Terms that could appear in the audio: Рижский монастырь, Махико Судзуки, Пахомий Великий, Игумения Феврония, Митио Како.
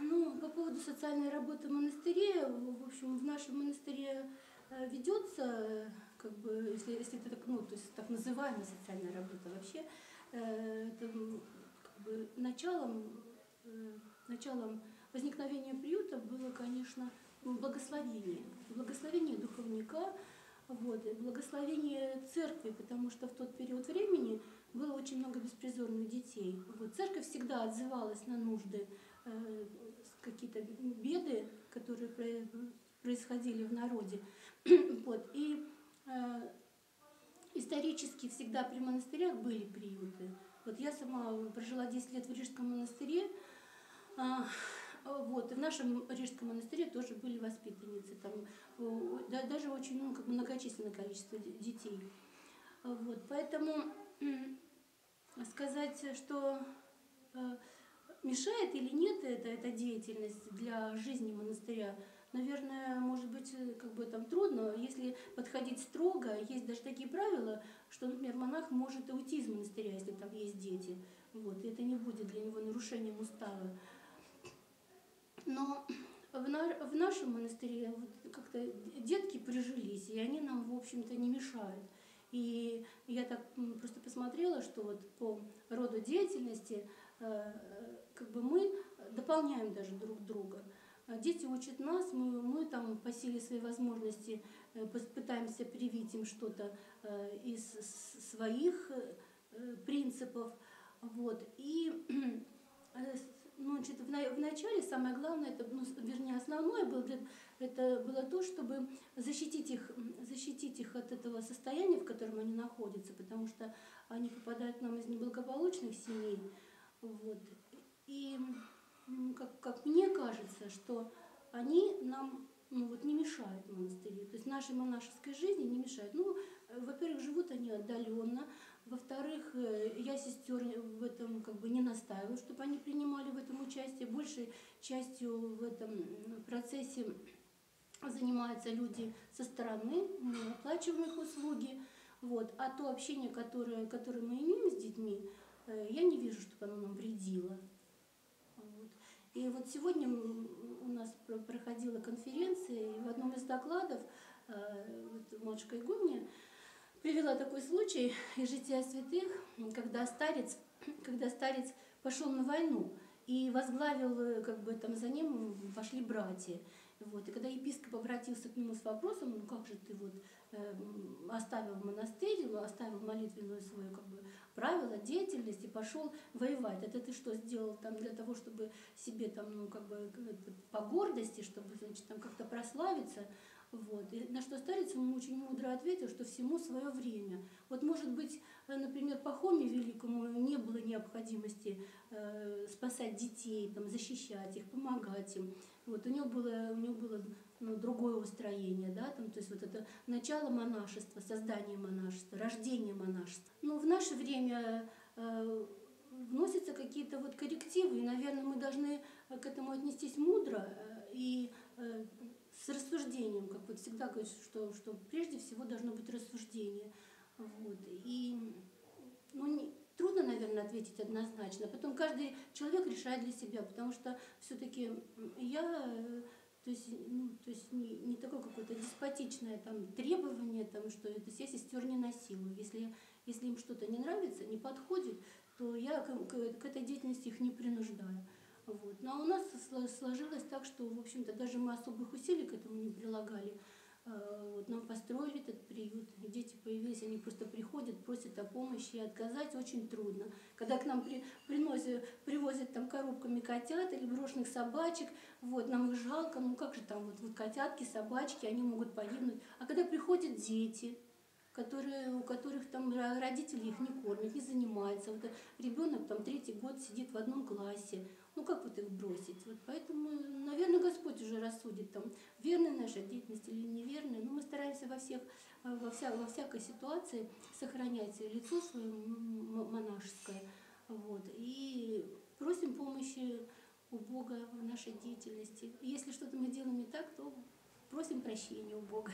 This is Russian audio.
Ну, по поводу социальной работы в монастыре, в общем, в нашем монастыре ведется, как бы, если это, ну, то есть так называемая социальная работа, вообще это, как бы, началом возникновения приюта было, конечно, благословение духовника, вот, благословение церкви, потому что в тот период времени было очень много беспризорных детей. Вот, церковь всегда отзывалась на нужды, какие-то беды, которые происходили в народе. Вот, и исторически всегда при монастырях были приюты. Вот, я сама прожила 10 лет в Рижском монастыре. Вот, и в нашем Рижском монастыре тоже были воспитанницы, там, да, даже очень, ну, как бы многочисленное количество детей. Вот, поэтому сказать, что мешает или нет эта деятельность для жизни монастыря, наверное, может быть, как бы там трудно, если подходить строго. Есть даже такие правила, что, например, монах может уйти из монастыря, если там есть дети. Вот, и это не будет для него нарушением устава. Но в нашем монастыре как-то детки прижились, и они нам, в общем-то, не мешают. И я так просто посмотрела, что вот по роду деятельности, как бы, мы дополняем даже друг друга. Дети учат нас, мы там по силе своей возможности пытаемся привить им что-то из своих принципов. Вот. И, значит, в начале самое главное, это, ну, вернее, основное было, это было то, чтобы защитить их от этого состояния, в котором они находятся, потому что они попадают к нам из неблагополучных семей. Вот. И, как мне кажется, что они нам, ну, вот, не мешают в монастыре, то есть нашей монашеской жизни не мешают. Ну, во-первых, живут они отдаленно. Во-вторых, я сестер в этом, как бы, не настаиваю, чтобы они принимали в этом участие. Большей частью в этом процессе занимаются люди со стороны, мы оплачиваем их услуги. Вот. А то общение, которое мы имеем с детьми, я не вижу, чтобы оно нам вредило. Вот. И вот сегодня у нас проходила конференция, и в одном из докладов матушка Игумения привела такой случай из жития святых, когда старец пошел на войну и возглавил, как бы, там за ним пошли братья. Вот. И когда епископ обратился к нему с вопросом, ну как же ты вот оставил монастырь, оставил молитвенную свою, как бы, правила, деятельность и пошел воевать. Это ты что сделал там для того, чтобы себе там, ну, как бы, по гордости, чтобы, значит, там как-то прославиться? Вот. И на что старец ему очень мудро ответил, что всему свое время. Вот, может быть, например, Пахомию Великому не было необходимости спасать детей, там, защищать их, помогать им. Вот, у него было, ну, другое устроение, да, там, то есть вот это начало монашества, создание монашества, рождение монашества. Но в наше время вносятся какие-то вот коррективы, и, наверное, мы должны к этому отнестись мудро и с рассуждением, как вот всегда говорят, что прежде всего должно быть рассуждение. Вот. И, ну, трудно, наверное, ответить однозначно. Потом каждый человек решает для себя, потому что все-таки я, то есть не такое какое-то деспотичное там требование, там, что это я сестер не насилую. Если им что-то не нравится, не подходит, то я к этой деятельности их не принуждаю. Вот. Ну, а у нас сложилось так, что, в общем-то, даже мы особых усилий к этому не прилагали. Вот, нам построили этот приют, дети появились, они просто приходят, просят о помощи, и отказать очень трудно. Когда к нам привозят там коробками котят или брошенных собачек, вот, нам их жалко, ну как же там, вот котятки, собачки, они могут погибнуть. А когда приходят дети, у которых там родители их не кормят, не занимаются. Вот ребенок там 3-й год сидит в одном классе. Ну как вот их бросить? Вот поэтому, наверное, Господь уже рассудит, там, верная наша деятельность или неверная. Но мы стараемся во всякой ситуации сохранять лицо свое монашеское. Вот. И просим помощи у Бога в нашей деятельности. Если что-то мы делаем не так, то просим прощения у Бога.